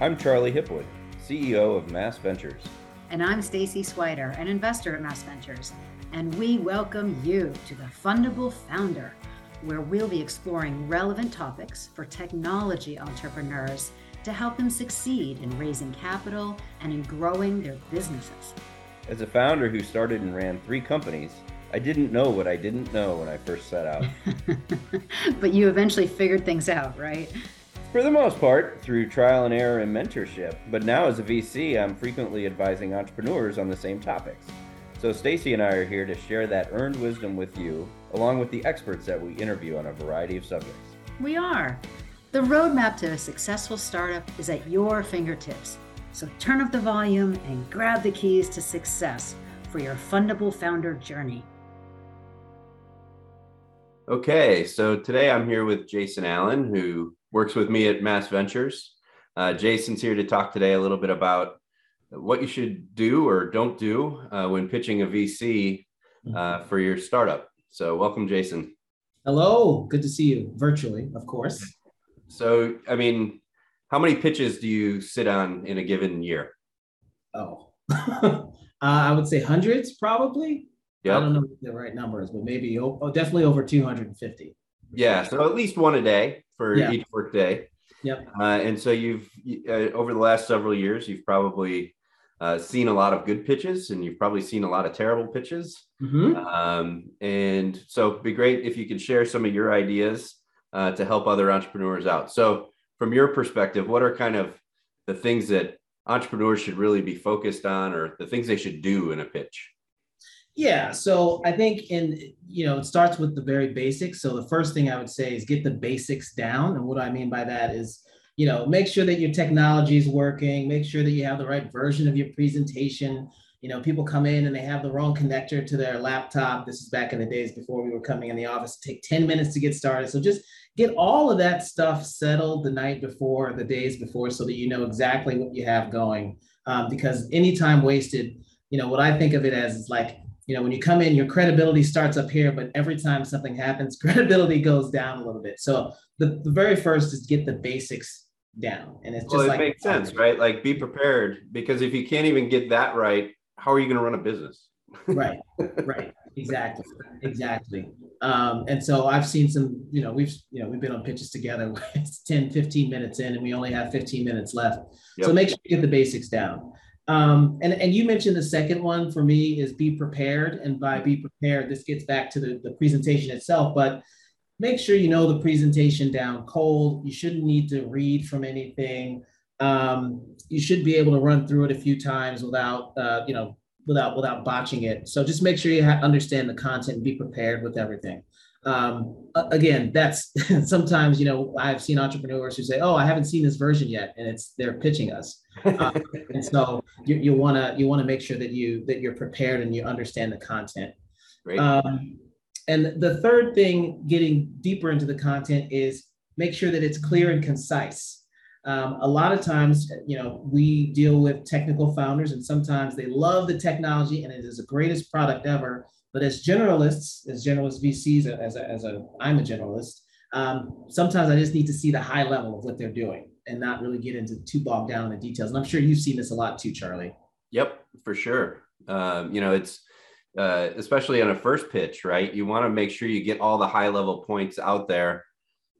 I'm Charlie Hipwood, CEO of Mass Ventures. And I'm Stacy Swider, an investor at Mass Ventures. And we welcome you to the Fundable Founder, where we'll be exploring relevant topics for technology entrepreneurs to help them succeed in raising capital and in growing their businesses. As a founder who started and ran 3 companies, I didn't know what I didn't know when I first set out. But you eventually figured things out, right? For the most part, through trial and error and mentorship. But now as a VC, I'm frequently advising entrepreneurs on the same topics. So Stacy and I are here to share that earned wisdom with you, along with the experts that we interview on a variety of subjects. We are. The roadmap to a successful startup is at your fingertips. So turn up the volume and grab the keys to success for your Fundable Founder journey. Okay, so today I'm here with Jason Allen, who works with me at Mass Ventures. Jason's here to talk today a little bit about what you should do or don't do when pitching a VC for your startup. So welcome, Jason. Hello, good to see you virtually, of course. So, I mean, how many pitches do you sit on in a given year? Oh, I would say hundreds probably. Yep. I don't know what the right number is, but maybe definitely over 250. Yeah, so at least one a day for each work day. Yep. And so you've, over the last several years, you've probably seen a lot of good pitches, and you've probably seen a lot of terrible pitches. Mm-hmm. And so it'd be great if you could share some of your ideas to help other entrepreneurs out. So from your perspective, what are kind of the things that entrepreneurs should really be focused on, or the things they should do in a pitch? Yeah, so I think it starts with the very basics. So the first thing I would say is get the basics down. And what I mean by that is, make sure that your technology is working, make sure that you have the right version of your presentation. People come in and they have the wrong connector to their laptop. This is back in the days before we were coming in the office, take 10 minutes to get started. So just get all of that stuff settled the night before, the days before, so that you know exactly what you have going. Because any time wasted, what I think of it as is like, when you come in, your credibility starts up here, but every time something happens, credibility goes down a little bit. So the very first is get the basics down. And it's just makes sense, right? Like be prepared, because if you can't even get that right, how are you going to run a business? Right. Exactly. And so I've seen some, we've been on pitches together where it's 10, 15 minutes in and we only have 15 minutes left. Yep. So make sure you get the basics down. And you mentioned the second one for me is be prepared. And by be prepared, this gets back to the presentation itself, but make sure you know the presentation down cold. You shouldn't need to read from anything. You should be able to run through it a few times without botching it. So just make sure you understand the content and be prepared with everything. Again, that's sometimes, I've seen entrepreneurs who say, oh, I haven't seen this version yet. And they're pitching us. And so you want to make sure that you're prepared and you understand the content. Great. And the third thing, getting deeper into the content, is make sure that it's clear and concise. A lot of times, we deal with technical founders, and sometimes they love the technology and it is the greatest product ever. But as generalist VCs, I'm a generalist, sometimes I just need to see the high level of what they're doing and not really get into too bogged down in the details. And I'm sure you've seen this a lot too, Charlie. Yep, for sure. It's especially on a first pitch, right? You want to make sure you get all the high level points out there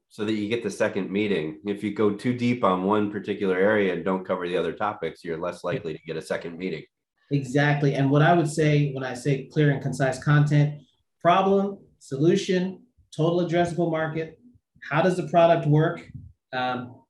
so that you get the second meeting. If you go too deep on one particular area and don't cover the other topics, you're less likely to get a second meeting. Exactly. And what I would say when I say clear and concise content: problem, solution, total addressable market, how does the product work,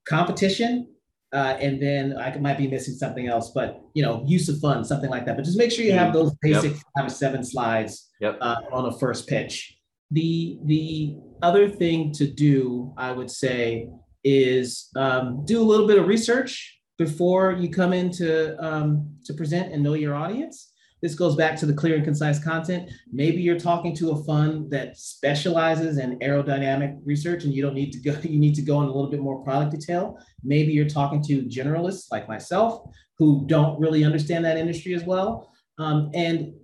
competition, and then I might be missing something else, but use of funds, something like that. But just make sure you have those basic 5 or 7 slides on a first pitch. The other thing to do, I would say, is do a little bit of research before you come in to present, and know your audience. This goes back to the clear and concise content. Maybe you're talking to a fund that specializes in aerodynamic research and you need to go in a little bit more product detail. Maybe you're talking to generalists like myself who don't really understand that industry as well. And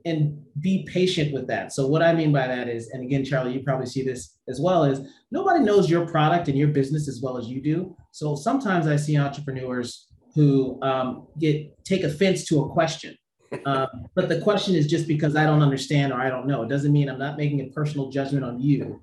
be patient with that. So what I mean by that is, and again, Charlie, you probably see this as well, is nobody knows your product and your business as well as you do. So sometimes I see entrepreneurs who take offense to a question. But the question is just because I don't understand or I don't know. It doesn't mean I'm not making a personal judgment on you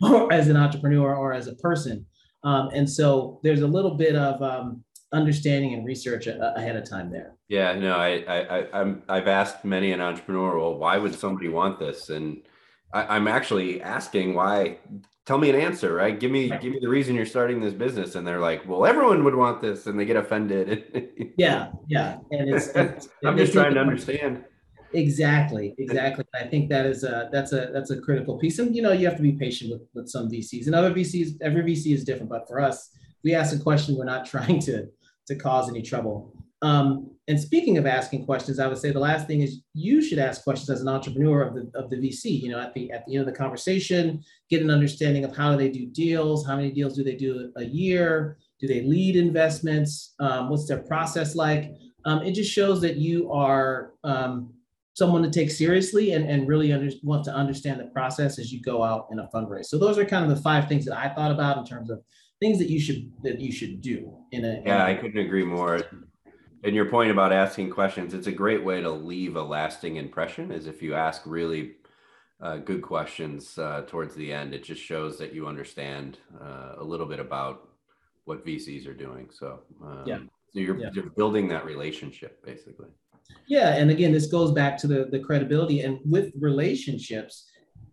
or as an entrepreneur or as a person. And so there's a little bit of understanding and research ahead of time there. Yeah, no, I've asked many an entrepreneur, well, why would somebody want this? And I'm actually asking why. Tell me an answer, right? Give me the reason you're starting this business. And they're like, well, everyone would want this. And they get offended. Yeah. And it's I'm just trying to understand. Exactly. I think that is that's a critical piece. And, you have to be patient with some VCs and other VCs. Every VC is different. But for us, we ask a question. We're not trying to cause any trouble. And speaking of asking questions, I would say the last thing is you should ask questions as an entrepreneur of the VC, at the end of the conversation, get an understanding of how they do deals, how many deals do they do a year, do they lead investments, what's their process like? It just shows that you are someone to take seriously and really want to understand the process as you go out in a fundraise. So those are kind of the 5 things that I thought about in terms of things that you should do in a— Yeah, I couldn't agree more. And your point about asking questions, it's a great way to leave a lasting impression is if you ask really good questions towards the end. It just shows that you understand a little bit about what VCs are doing. So, you're building that relationship basically. Yeah. And again, this goes back to the credibility. And with relationships,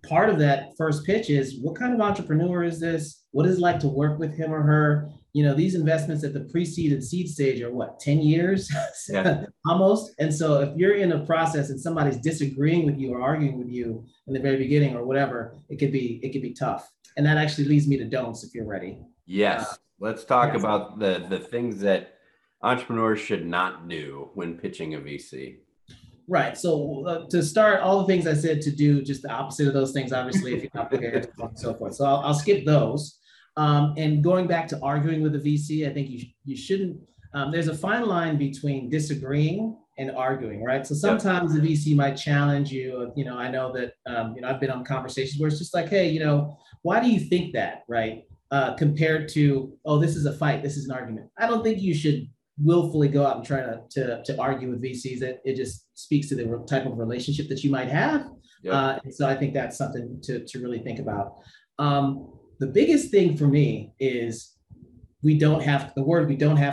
part of that first pitch is what kind of entrepreneur is this? What is it like to work with him or her? These investments at the pre-seed and seed stage are what, 10 years almost. And so if you're in a process and somebody's disagreeing with you or arguing with you in the very beginning or whatever, it could be tough. And that actually leads me to don'ts if you're ready. Yes. Let's talk about the things that entrepreneurs should not do when pitching a VC. Right. So to start, all the things I said to do, just the opposite of those things, obviously, if you're not prepared and so forth. So I'll skip those. And going back to arguing with the VC, I think you shouldn't, there's a fine line between disagreeing and arguing, right? So sometimes the VC might challenge you. I know that, I've been on conversations where it's just like, hey, why do you think that, right? Compared to, oh, this is a fight. This is an argument. I don't think you should willfully go out and try to argue with VCs. That it just speaks to the type of relationship that you might have. Yep. And so I think that's something to really think about. The biggest thing for me is we don't have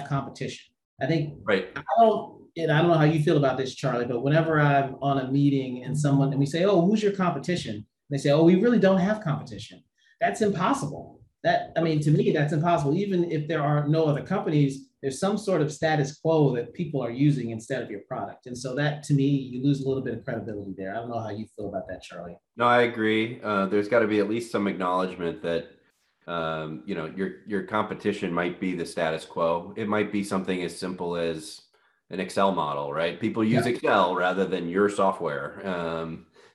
competition. I think, right. I don't know how you feel about this, Charlie, but whenever I'm on a meeting and we say, oh, who's your competition? And they say, oh, we really don't have competition. That's impossible. To me, that's impossible. Even if there are no other companies, there's some sort of status quo that people are using instead of your product. And so that, to me, you lose a little bit of credibility there. I don't know how you feel about that, Charlie. No, I agree. There's got to be at least some acknowledgement that your competition might be the status quo. It might be something as simple as an Excel model, right? People use Excel rather than your software.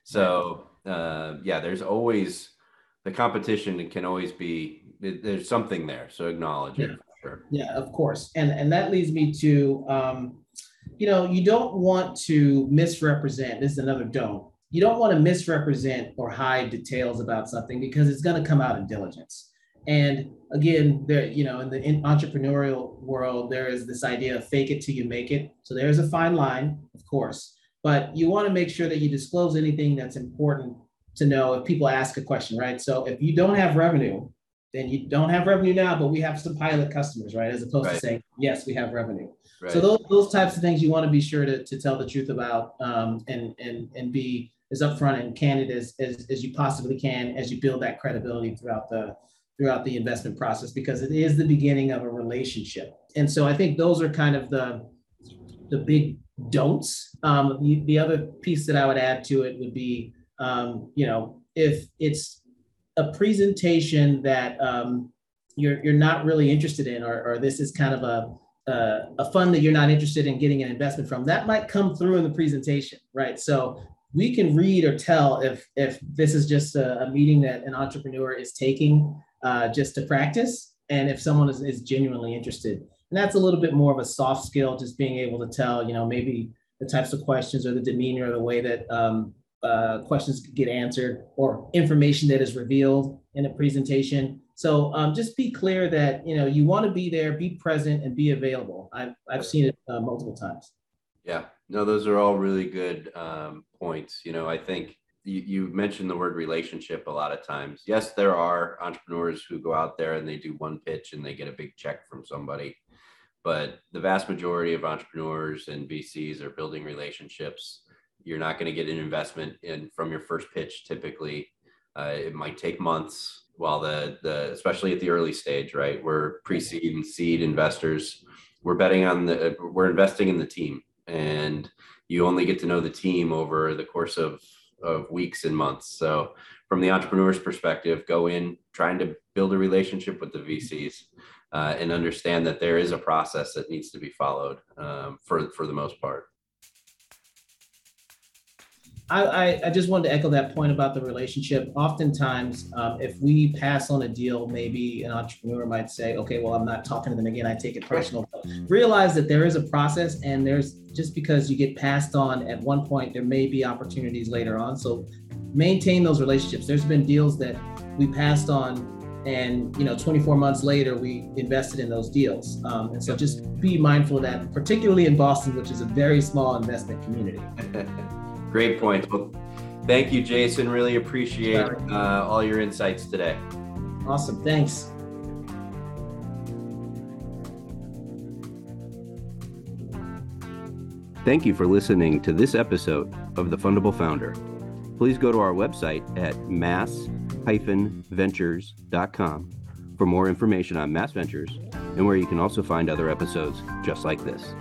There's always the competition can always be, there's something there. So acknowledge it. Sure. Yeah, of course. And that leads me to, you don't want to misrepresent. This is another don't. You don't want to misrepresent or hide details about something because it's going to come out in diligence. And again, in the entrepreneurial world, there is this idea of fake it till you make it. So there's a fine line, of course, but you want to make sure that you disclose anything that's important to know if people ask a question, right? So if you don't have revenue, then you don't have revenue now, but we have some pilot customers, right? As opposed to saying, yes, we have revenue. Right. So those types of things you want to be sure to tell the truth about and be as upfront and candid as you possibly can as you build that credibility throughout the investment process, because it is the beginning of a relationship. And so I think those are kind of the big don'ts. The other piece that I would add to it would be, if it's a presentation that you're not really interested in, or this is kind of a fund that you're not interested in getting an investment from, that might come through in the presentation, right? So we can read or tell if this is just a meeting that an entrepreneur is taking just to practice, and if someone is genuinely interested. And that's a little bit more of a soft skill, just being able to tell, maybe the types of questions or the demeanor or the way that questions get answered or information that is revealed in a presentation So just be clear that, you know, you want to be there, be present, and be available. I've seen it multiple times. Yeah, no, those are all really good points. You know, I think you mentioned the word relationship a lot of times. Yes, there are entrepreneurs who go out there and they do one pitch and they get a big check from somebody. But the vast majority of entrepreneurs and VCs are building relationships. You're not going to get an investment in from your first pitch. Typically, it might take months. While the especially at the early stage, right? We're pre-seed and seed investors. We're betting on we're investing in the team, and you only get to know the team over the course of weeks and months. So from the entrepreneur's perspective, go in trying to build a relationship with the VCs and understand that there is a process that needs to be followed for the most part. I just wanted to echo that point about the relationship. Oftentimes, if we pass on a deal, maybe an entrepreneur might say, okay, well, I'm not talking to them again. I take it personal. But realize that there is a process, and there's just because you get passed on at one point, there may be opportunities later on. So maintain those relationships. There's been deals that we passed on, and, you know, 24 months later, we invested in those deals. And so just be mindful of that, particularly in Boston, which is a very small investment community. Great point. Well, thank you, Jason. Really appreciate all your insights today. Awesome. Thanks. Thank you for listening to this episode of The Fundable Founder. Please go to our website at mass-ventures.com for more information on Mass Ventures and where you can also find other episodes just like this.